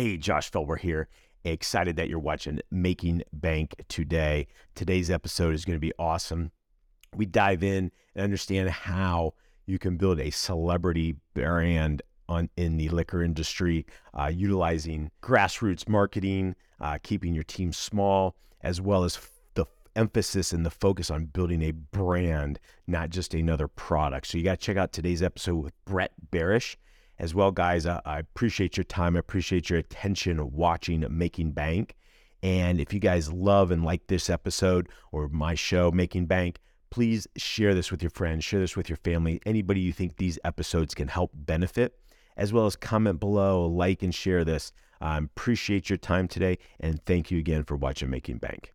Hey, Josh Felber here. Excited that you're watching Making Bank today. Today's episode is going to be awesome. We dive in and understand how you can build a celebrity brand in the liquor industry, utilizing grassroots marketing, keeping your team small, as well as the emphasis and the focus on building a brand, not just another product. So you got to check out today's episode with Brett Berish. As well, guys, I appreciate your time. I appreciate your attention watching Making Bank. And if you guys love and like this episode or my show, Making Bank, please share this with your friends, share this with your family, anybody you think these episodes can help benefit, as well as comment below, like and share this. I appreciate your time today, and thank you again for watching Making Bank.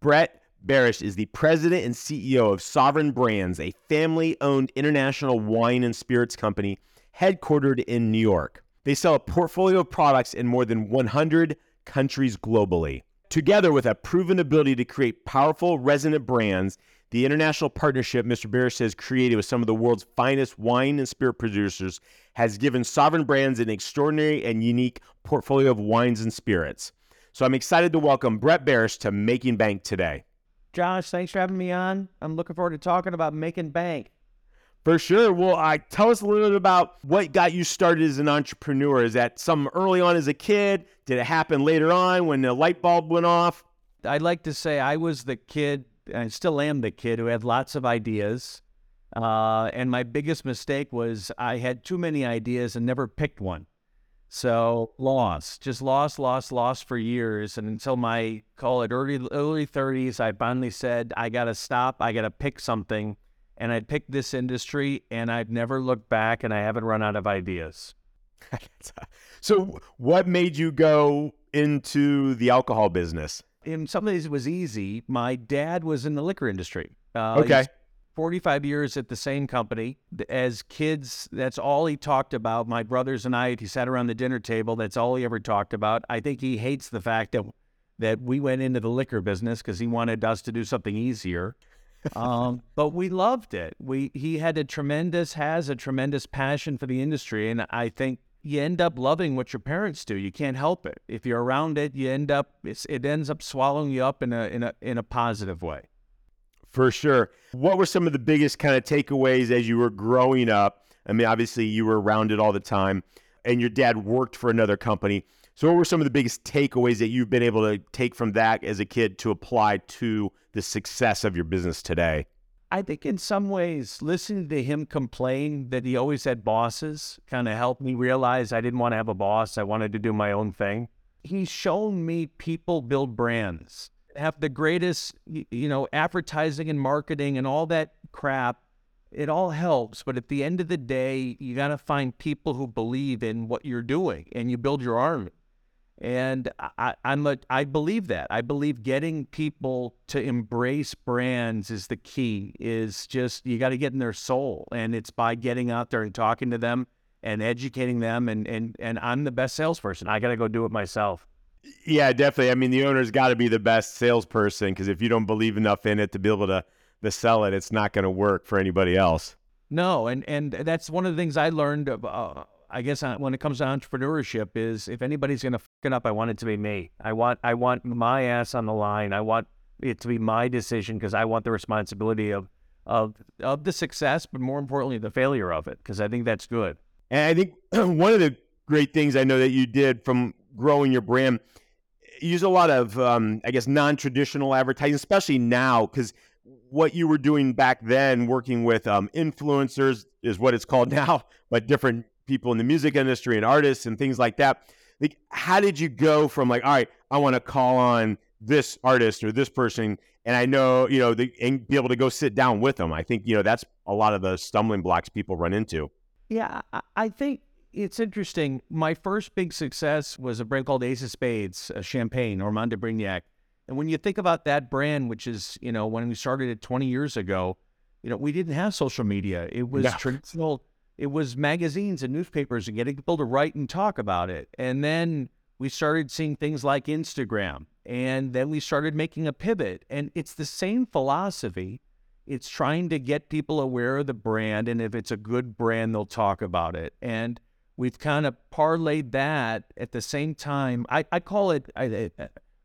Brett Berish is the president and CEO of Sovereign Brands, a family-owned international wine and spirits company headquartered in New York. They sell a portfolio of products in more than 100 countries globally. Together with a proven ability to create powerful, resonant brands, the international partnership Mr. Berish has created with some of the world's finest wine and spirit producers has given Sovereign Brands an extraordinary and unique portfolio of wines and spirits. So I'm excited to welcome Brett Berish to Making Bank today. Josh, thanks for having me on. I'm looking forward to talking about Making Bank. For sure. Well, tell us a little bit about what got you started as an entrepreneur. Is that something early on as a kid? Did it happen later on when the light bulb went off? I'd like to say I was the kid, I still am the kid, who had lots of ideas. And my biggest mistake was I had too many ideas and never picked one. So lost for years. And until my, call it early 30s, I finally said, I got to stop. I got to pick something. And I picked this industry and I've never looked back and I haven't run out of ideas. So what made you go into the alcohol business? In some ways it was easy. My dad was in the liquor industry. Okay. 45 years at the same company. As kids, that's all he talked about. My brothers and I, he sat around the dinner table. That's all he ever talked about. I think he hates the fact that we went into the liquor business because he wanted us to do something easier. But we loved it. He had a tremendous passion for the industry. And I think you end up loving what your parents do. You can't help it. If you're around it, it ends up swallowing you up in a positive way. For sure. What were some of the biggest kind of takeaways as you were growing up? I mean, obviously you were around it all the time and your dad worked for another company. So what were some of the biggest takeaways that you've been able to take from that as a kid to apply to the success of your business today? I think in some ways, listening to him complain that he always had bosses kind of helped me realize I didn't want to have a boss. I wanted to do my own thing. He's shown me people build brands. Have the greatest, advertising and marketing and all that crap. It all helps. But at the end of the day, you got to find people who believe in what you're doing and you build your army. And I believe that. I believe getting people to embrace brands is the key, is just you got to get in their soul. And it's by getting out there and talking to them and educating them. And I'm the best salesperson. I got to go do it myself. Yeah, definitely. I mean, the owner's got to be the best salesperson because if you don't believe enough in it to be able to sell it, it's not going to work for anybody else. No, and that's one of the things I learned, when it comes to entrepreneurship is if anybody's going to fuck it up, I want it to be me. I want my ass on the line. I want it to be my decision because I want the responsibility of the success, but more importantly, the failure of it because I think that's good. And I think one of the great things I know that you did from growing your brand, you use a lot of, non-traditional advertising, especially now, because what you were doing back then, working with influencers is what it's called now, but different people in the music industry and artists and things like that. Like, how did you go from like, all right, I want to call on this artist or this person, and I know, and be able to go sit down with them? I think, that's a lot of the stumbling blocks people run into. Yeah, I think It's interesting. My first big success was a brand called Ace of Spades, a champagne, Armand de Brignac. And when you think about that brand, which is, you know, when we started it 20 years ago, you know, we didn't have social media. It was traditional. It was magazines and newspapers and getting people to write and talk about it. And then we started seeing things like Instagram. And then we started making a pivot. And it's the same philosophy. It's trying to get people aware of the brand. And if it's a good brand, they'll talk about it. And we've kind of parlayed that at the same time. I call it...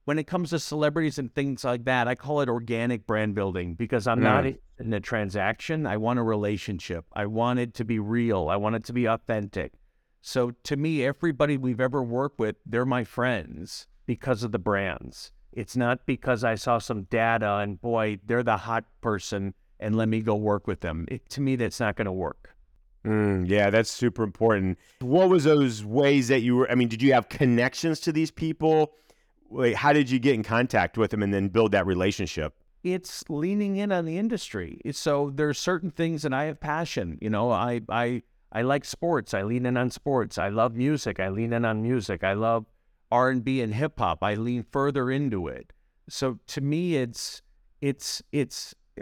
when it comes to celebrities and things like that, I call it organic brand building, because I'm not in a transaction. I want a relationship. I want it to be real. I want it to be authentic. So to me, everybody we've ever worked with, they're my friends because of the brands. It's not because I saw some data and boy, they're the hot person and let me go work with them. To me, that's not going to work. Yeah, that's super important. What was those ways that you were, I mean, did you have connections to these people? Wait, how did you get in contact with them and then build that relationship? It's leaning in on the industry. So there's certain things, and I have passion. You know, I like sports. I lean in on sports. I love music. I lean in on music. I love R&B and hip hop. I lean further into it. So to me, it's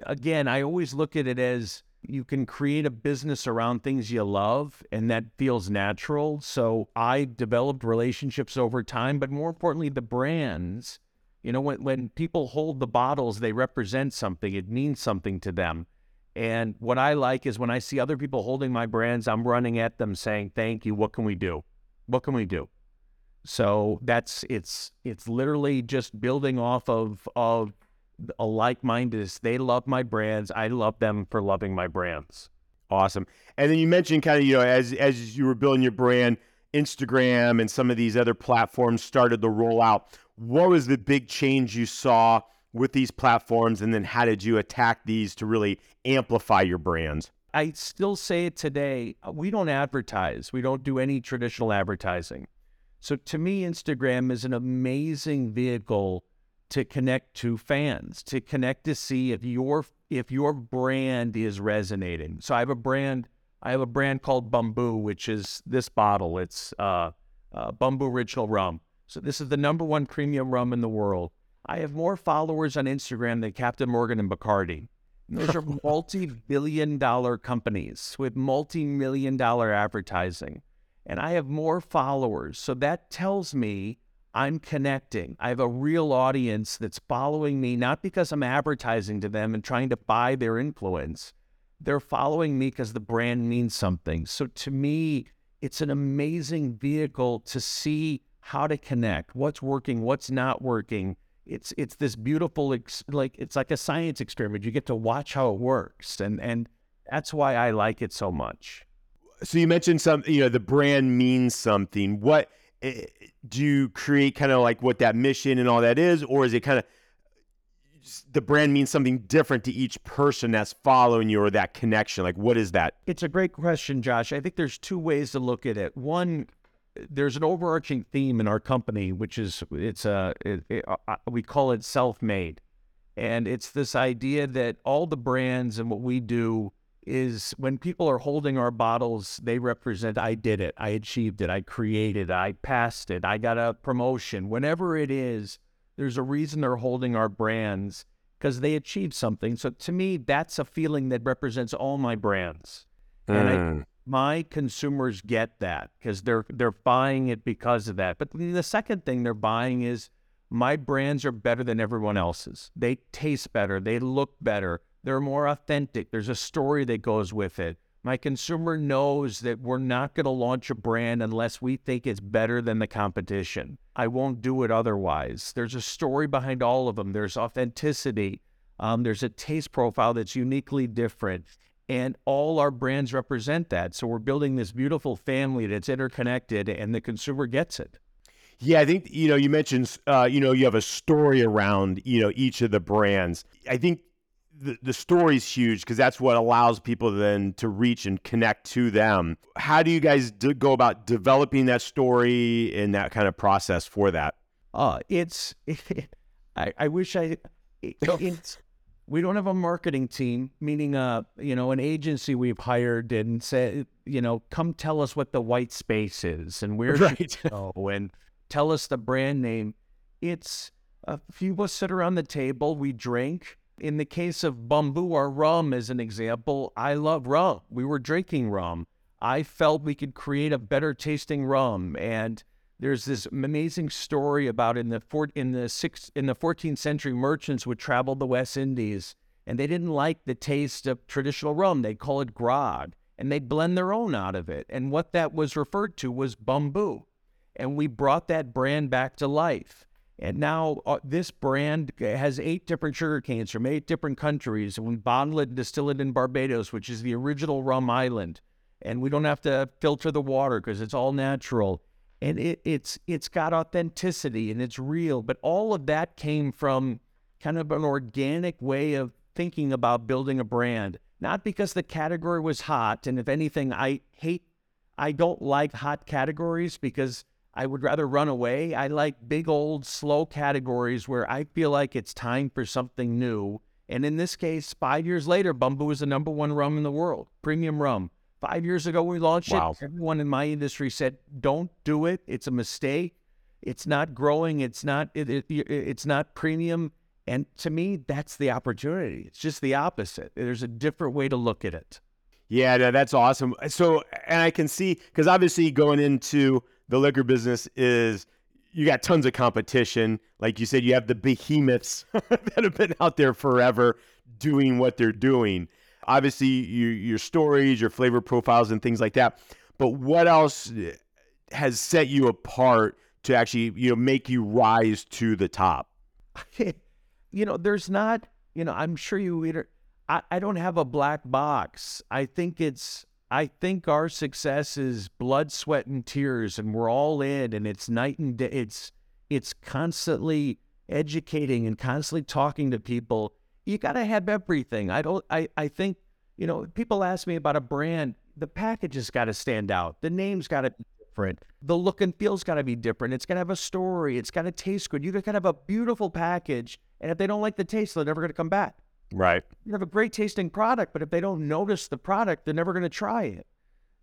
again, I always look at it as you can create a business around things you love, and that feels natural. So I developed relationships over time, but more importantly, the brands, you know, when people hold the bottles, they represent something. It means something to them. And what I like is when I see other people holding my brands, I'm running at them saying, thank you. What can we do? What can we do? So it's literally just building off of a like-minded is they love my brands. I love them for loving my brands. Awesome. And then you mentioned kind of, you know, as you were building your brand, Instagram and some of these other platforms started the rollout. What was the big change you saw with these platforms? And then how did you attack these to really amplify your brands? I still say it today. We don't advertise. We don't do any traditional advertising. So to me, Instagram is an amazing vehicle to connect to fans, to connect to see if your brand is resonating. So I have a brand called Bumbu, which is this bottle. It's Bumbu Ritual Rum. So this is the #1 premium rum in the world. I have more followers on Instagram than Captain Morgan and Bacardi. And those are multi-billion-dollar companies with multi-million-dollar advertising. And I have more followers. So that tells me I'm connecting. I have a real audience that's following me, not because I'm advertising to them and trying to buy their influence. They're following me because the brand means something. So to me, it's an amazing vehicle to see how to connect, what's working, what's not working. It's this beautiful, it's like a science experiment. You get to watch how it works. And that's why I like it so much. So you mentioned the brand means something. What do you create kind of like what that mission and all that is, or is it kind of the brand means something different to each person that's following you or that connection? Like, what is that? It's a great question, Josh. I think there's two ways to look at it. One, there's an overarching theme in our company, which is we call it self-made. And it's this idea that all the brands and what we do is when people are holding our bottles, they represent, I did it, I achieved it, I created it, I passed it, I got a promotion. Whatever it is, there's a reason they're holding our brands because they achieved something. So to me, that's a feeling that represents all my brands. And my consumers get that because they're buying it because of that. But the second thing they're buying is my brands are better than everyone else's. They taste better, they look better. They're more authentic. There's a story that goes with it. My consumer knows that we're not going to launch a brand unless we think it's better than the competition. I won't do it otherwise. There's a story behind all of them. There's authenticity. There's a taste profile that's uniquely different. And all our brands represent that. So we're building this beautiful family that's interconnected and the consumer gets it. Yeah, I think, you know, you mentioned, you have a story around, you know, each of the brands. I think the story's huge because that's what allows people then to reach and connect to them. How do you guys go about developing that story and that kind of process for that? I wish I... It's We don't have a marketing team, meaning, an agency we've hired and said, come tell us what the white space is and where right. should go and tell us the brand name. It's a few of us sit around the table, we drink. In the case of Bumbu, our rum is an example. I love rum. We were drinking rum. I felt we could create a better tasting rum. And there's this amazing story about in the 14th century, merchants would travel the West Indies, and they didn't like the taste of traditional rum. They call it grog, and they'd blend their own out of it. And what that was referred to was Bumbu. And we brought that brand back to life. And now this brand has 8 different sugar canes from 8 different countries, and we bottle it and distill it in Barbados, which is the original rum island. And we don't have to filter the water because it's all natural. And it's got authenticity and it's real. But all of that came from kind of an organic way of thinking about building a brand. Not because the category was hot. And if anything, I don't like hot categories because I would rather run away. I like big, old, slow categories where I feel like it's time for something new. And in this case, 5 years later, Bumbu is the #1 rum in the world, premium rum. 5 years ago, we launched it. Everyone in my industry said, don't do it. It's a mistake. It's not growing. It's not premium. And to me, that's the opportunity. It's just the opposite. There's a different way to look at it. Yeah, no, that's awesome. So, and I can see, because obviously going into the liquor business is, you got tons of competition. Like you said, you have the behemoths that have been out there forever doing what they're doing. Obviously, your stories, your flavor profiles, and things like that. But what else has set you apart to actually, make you rise to the top? There's not. I'm sure you. I don't have a black box. I think our success is blood, sweat, and tears, and we're all in. And it's night and day. It's constantly educating and constantly talking to people. You got to have everything. I think people ask me about a brand. The package has got to stand out. The name's got to be different. The look and feel's got to be different. It's got to have a story. It's got to taste good. You got to have a beautiful package. And if they don't like the taste, they're never going to come back. Right. You have a great tasting product, but if they don't notice the product, they're never going to try it.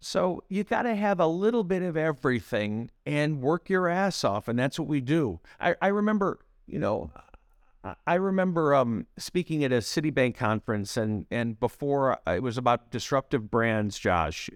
So you got to have a little bit of everything and work your ass off. And that's what we do. I remember speaking at a Citibank conference, and before it was about disruptive brands, Josh.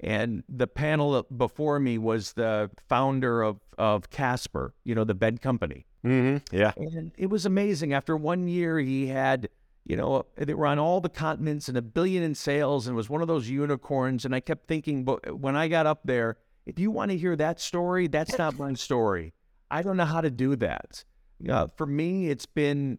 And the panel before me was the founder of Casper, the bed company. Mm-hmm. Yeah. And it was amazing. After 1 year, he had, they were on all the continents and $1 billion in sales, and was one of those unicorns. And I kept thinking, but when I got up there, if you want to hear that story, that's not my story. I don't know how to do that. For me, it's been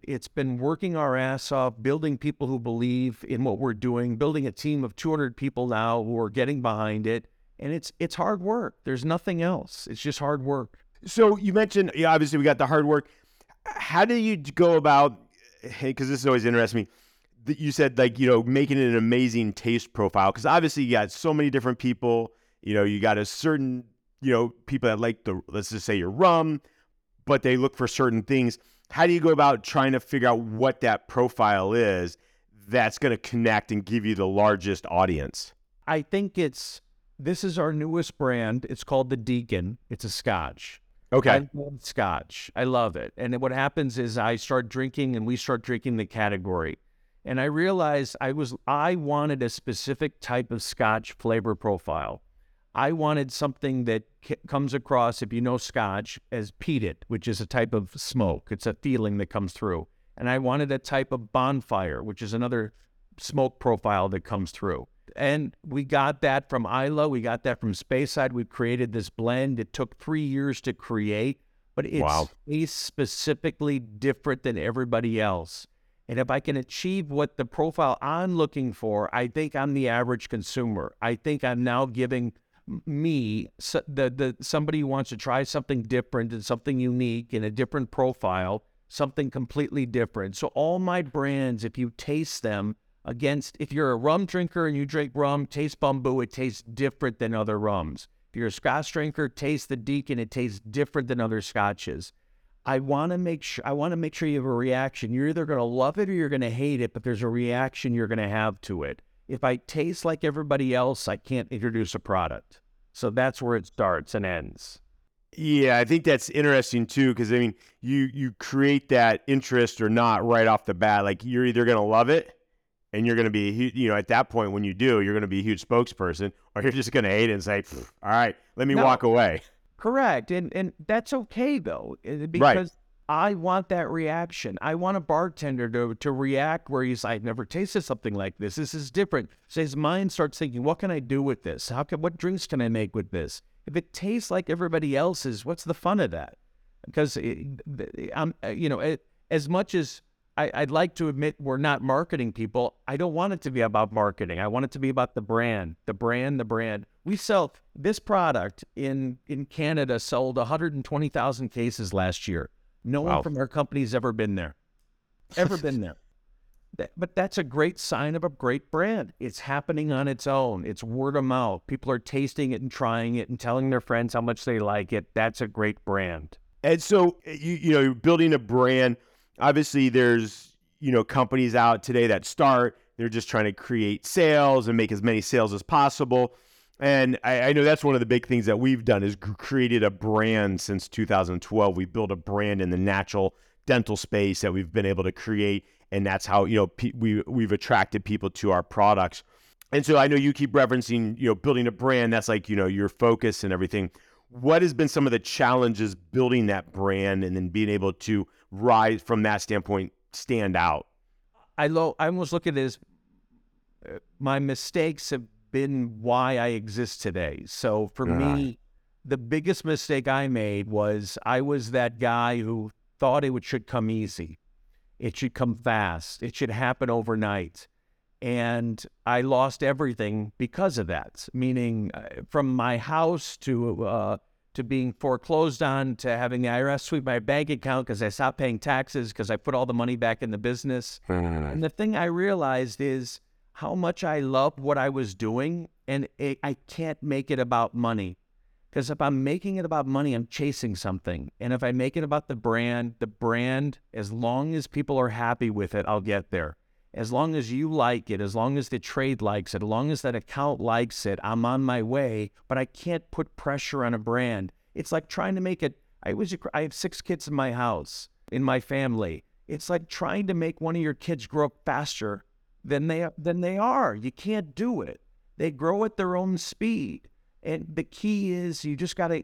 working our ass off, building people who believe in what we're doing, building a team of 200 people now who are getting behind it, and it's hard work. There's nothing else. It's just hard work. So you mentioned, obviously we got the hard work. How do you go about? Hey, because this is always interesting me. That you said making it an amazing taste profile, because obviously you got so many different people. You got a certain people that like let's just say your rum, but they look for certain things. How do you go about trying to figure out what that profile is that's going to connect and give you the largest audience? I think this is our newest brand. It's called The Deacon. It's a Scotch. Okay. I love Scotch. I love it. And what happens is I start drinking and we start drinking the category. And I realized I wanted a specific type of Scotch flavor profile. I wanted something that comes across, if you know Scotch, as peated, which is a type of smoke. It's a feeling that comes through. And I wanted a type of bonfire, which is another smoke profile that comes through. And we got that from Isla. We got that from Speyside. We've created this blend. It took 3 years to create, but it's specifically different than everybody else. And if I can achieve what the profile I'm looking for, I think I'm the average consumer. I think I'm now giving somebody who wants to try something different and something unique in a different profile, something completely different. So all my brands, if you taste them against, if you're a rum drinker and you drink rum, taste Bumbu, it tastes different than other rums. If you're a Scotch drinker, taste the Deacon, it tastes different than other Scotches. I want to make sure you have a reaction. You're either going to love it or you're going to hate it, but there's a reaction you're going to have to it. If I taste like everybody else, I can't introduce a product. So that's where it starts and ends. Yeah, I think that's interesting too, because I mean, you create that interest or not right off the bat. Like, you're either going to love it, and you're going to be, at that point when you do, you're going to be a huge spokesperson, or you're just going to hate it and say, all right, let me walk away. Correct. And that's okay, though, because right. I want that reaction. I want a bartender to react where he's, I've never tasted something like this. This is different. So his mind starts thinking, what can I do with this? What drinks can I make with this? If it tastes like everybody else's, what's the fun of that? Because, as much as I'd like to admit we're not marketing people, I don't want it to be about marketing. I want it to be about the brand. We sell this product in Canada, sold 120,000 cases last year. No one from our company's ever been there. But that's a great sign of a great brand. It's happening on its own. It's word of mouth. People are tasting it and trying it and telling their friends how much they like it. That's a great brand. And so, you're building a brand. Obviously, there's, companies out today that start, they're just trying to create sales and make as many sales as possible. And I know that's one of the big things that we've done is created a brand since 2012. We built a brand in the natural dental space that we've been able to create. And that's how, we've attracted people to our products. And so I know you keep referencing, building a brand. That's like, your focus and everything. What has been some of the challenges building that brand and then being able to rise from that standpoint, stand out? I almost look at it as my mistakes have been why I exist today. So for me, the biggest mistake I made was I was that guy who thought should come easy. It should come fast. It should happen overnight. And I lost everything because of that, meaning from my house to being foreclosed on, to having the IRS sweep my bank account because I stopped paying taxes because I put all the money back in the business. And the thing I realized is how much I loved what I was doing, and I can't make it about money. Because if I'm making it about money, I'm chasing something. And if I make it about the brand, as long as people are happy with it, I'll get there. As long as you like it, as long as the trade likes it, as long as that account likes it, I'm on my way. But I can't put pressure on a brand. It's like trying to make it. I have 6 kids in my house, in my family. It's like trying to make one of your kids grow up faster than they are. You can't do it. They grow at their own speed. And the key is you just gotta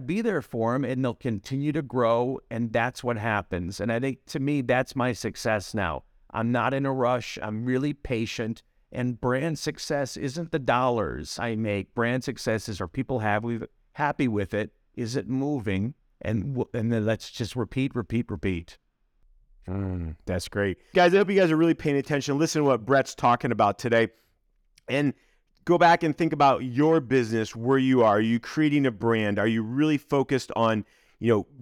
be there for them, and they'll continue to grow. And that's what happens. And I think, to me, that's my success now. I'm not in a rush. I'm really patient. And brand success isn't the dollars I make. Brand success is, are people happy with it? Is it moving? And then let's just repeat. That's great. Guys, I hope you guys are really paying attention. Listen to what Brett's talking about today. And go back and think about your business, where you are. Are you creating a brand? Are you really focused on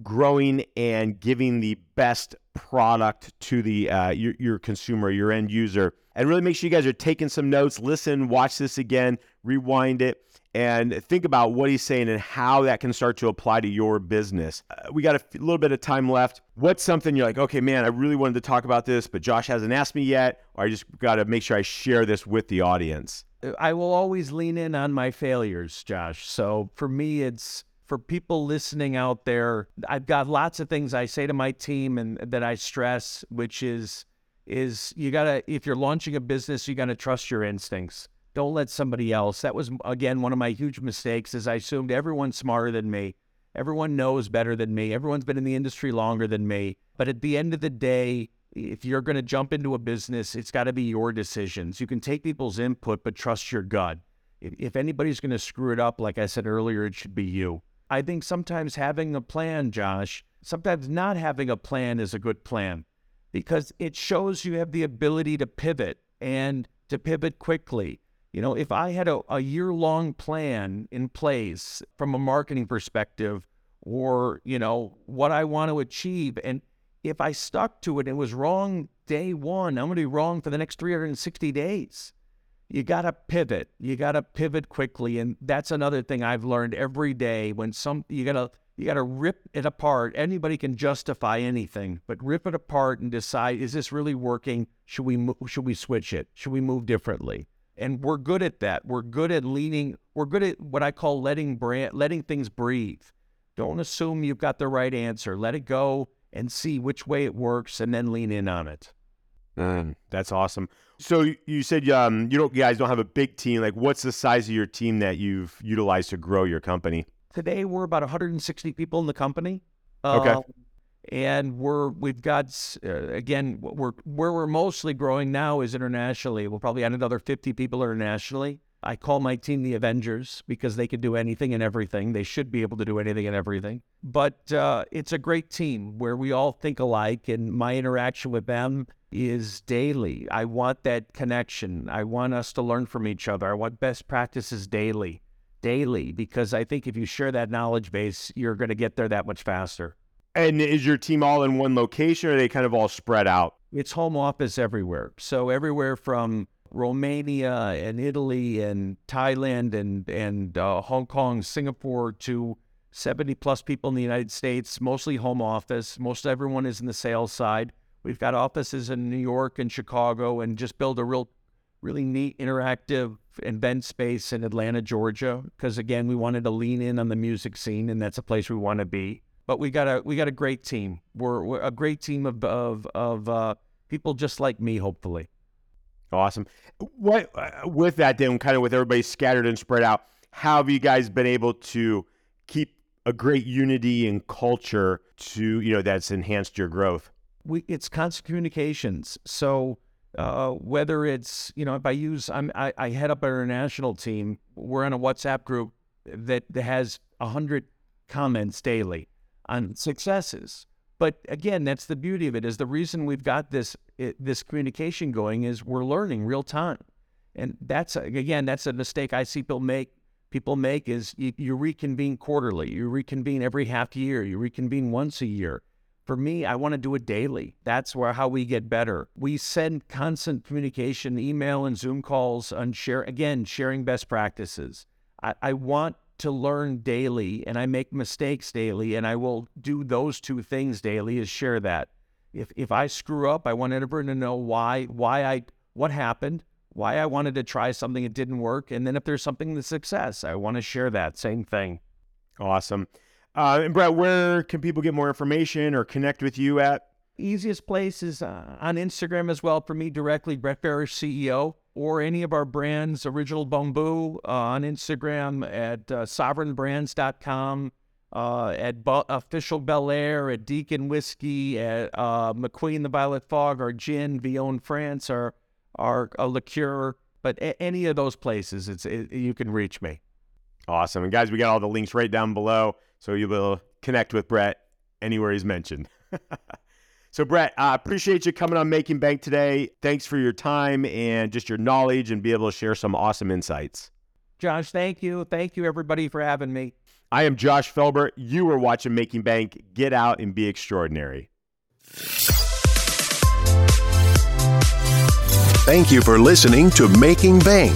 growing and giving the best product to the your consumer, your end user? And really make sure you guys are taking some notes. Listen, watch this again, rewind it, and think about what he's saying and how that can start to apply to your business. We got a little bit of time left. What's something you're like, okay, man, I really wanted to talk about this, but Josh hasn't asked me yet, or I just got to make sure I share this with the audience? I will always lean in on my failures, Josh. So for me, it's, for people listening out there, I've got lots of things I say to my team and that I stress, which is you gotta, if you're launching a business, you gotta trust your instincts. Don't let somebody else. That was, again, one of my huge mistakes, is I assumed everyone's smarter than me. Everyone knows better than me. Everyone's been in the industry longer than me. But at the end of the day, if you're gonna jump into a business, it's gotta be your decisions. You can take people's input, but trust your gut. If anybody's gonna screw it up, like I said earlier, it should be you. I think sometimes having a plan, Josh, sometimes not having a plan is a good plan, because it shows you have the ability to pivot and to pivot quickly. If I had a year-long plan in place from a marketing perspective, or, what I want to achieve, and if I stuck to it, it was wrong day one, I'm going to be wrong for the next 360 days. You got to pivot. You got to pivot quickly. And that's another thing I've learned every day. When some, you got to You got to rip it apart. Anybody can justify anything, but rip it apart and decide, is this really working? Should we switch it? Should we move differently? And we're good at that. We're good at leaning. We're good at what I call letting things breathe. Don't assume you've got the right answer. Let it go and see which way it works and then lean in on it. That's awesome. So you said you guys don't have a big team. Like, what's the size of your team that you've utilized to grow your company? Today, we're about 160 people in the company. Okay. And we're mostly growing now is internationally. We'll probably add another 50 people internationally. I call my team the Avengers because they can do anything and everything. They should be able to do anything and everything. But it's a great team where we all think alike, and my interaction with them is daily. I want that connection. I want us to learn from each other. I want best practices daily, because I think if you share that knowledge base, you're going to get there that much faster. And is your team all in one location, or are they kind of all spread out? It's home office everywhere. So everywhere from Romania and Italy and Thailand and Hong Kong, Singapore, to 70 plus people in the United States, mostly home office. Most everyone is in the sales side. We've got offices in New York and Chicago, and just build a really neat interactive event space in Atlanta, Georgia, because again, we wanted to lean in on the music scene, and that's a place we want to be. But we got a great team. We're a great team of people just like me, hopefully. Awesome. What with that then, kind of with everybody scattered and spread out, how have you guys been able to keep a great unity and culture to, that's enhanced your growth? It's constant communications. So whether it's, if I head up an international team, we're on a WhatsApp group that has 100 comments daily on successes. But again, that's the beauty of it, is the reason we've got this communication going is we're learning real time. And that's a mistake I see people make is you reconvene quarterly, you reconvene every half year, you reconvene once a year. For me, I want to do it daily. That's how we get better. We send constant communication, email and Zoom calls on sharing best practices. I want to learn daily, and I make mistakes daily, and I will do those two things daily, is share that. If I screw up, I want everyone to know what happened, why I wanted to try something that didn't work, and then if there's something that's success, I want to share that same thing. Awesome. And Brett, where can people get more information or connect with you at? Easiest place is on Instagram as well for me directly, Brett Berish, CEO, or any of our brands, Original Bumbu on Instagram, at sovereignbrands.com, at Official Bel Air, at Deacon Whiskey, at McQueen the Violet Fog, our gin, Vion France, our liqueur, but any of those places, you can reach me. Awesome. And guys, we got all the links right down below, so you will connect with Brett anywhere he's mentioned. So Brett, I appreciate you coming on Making Bank today. Thanks for your time and just your knowledge and be able to share some awesome insights. Josh, thank you. Thank you, everybody, for having me. I am Josh Felber. You are watching Making Bank. Get out and be extraordinary. Thank you for listening to Making Bank.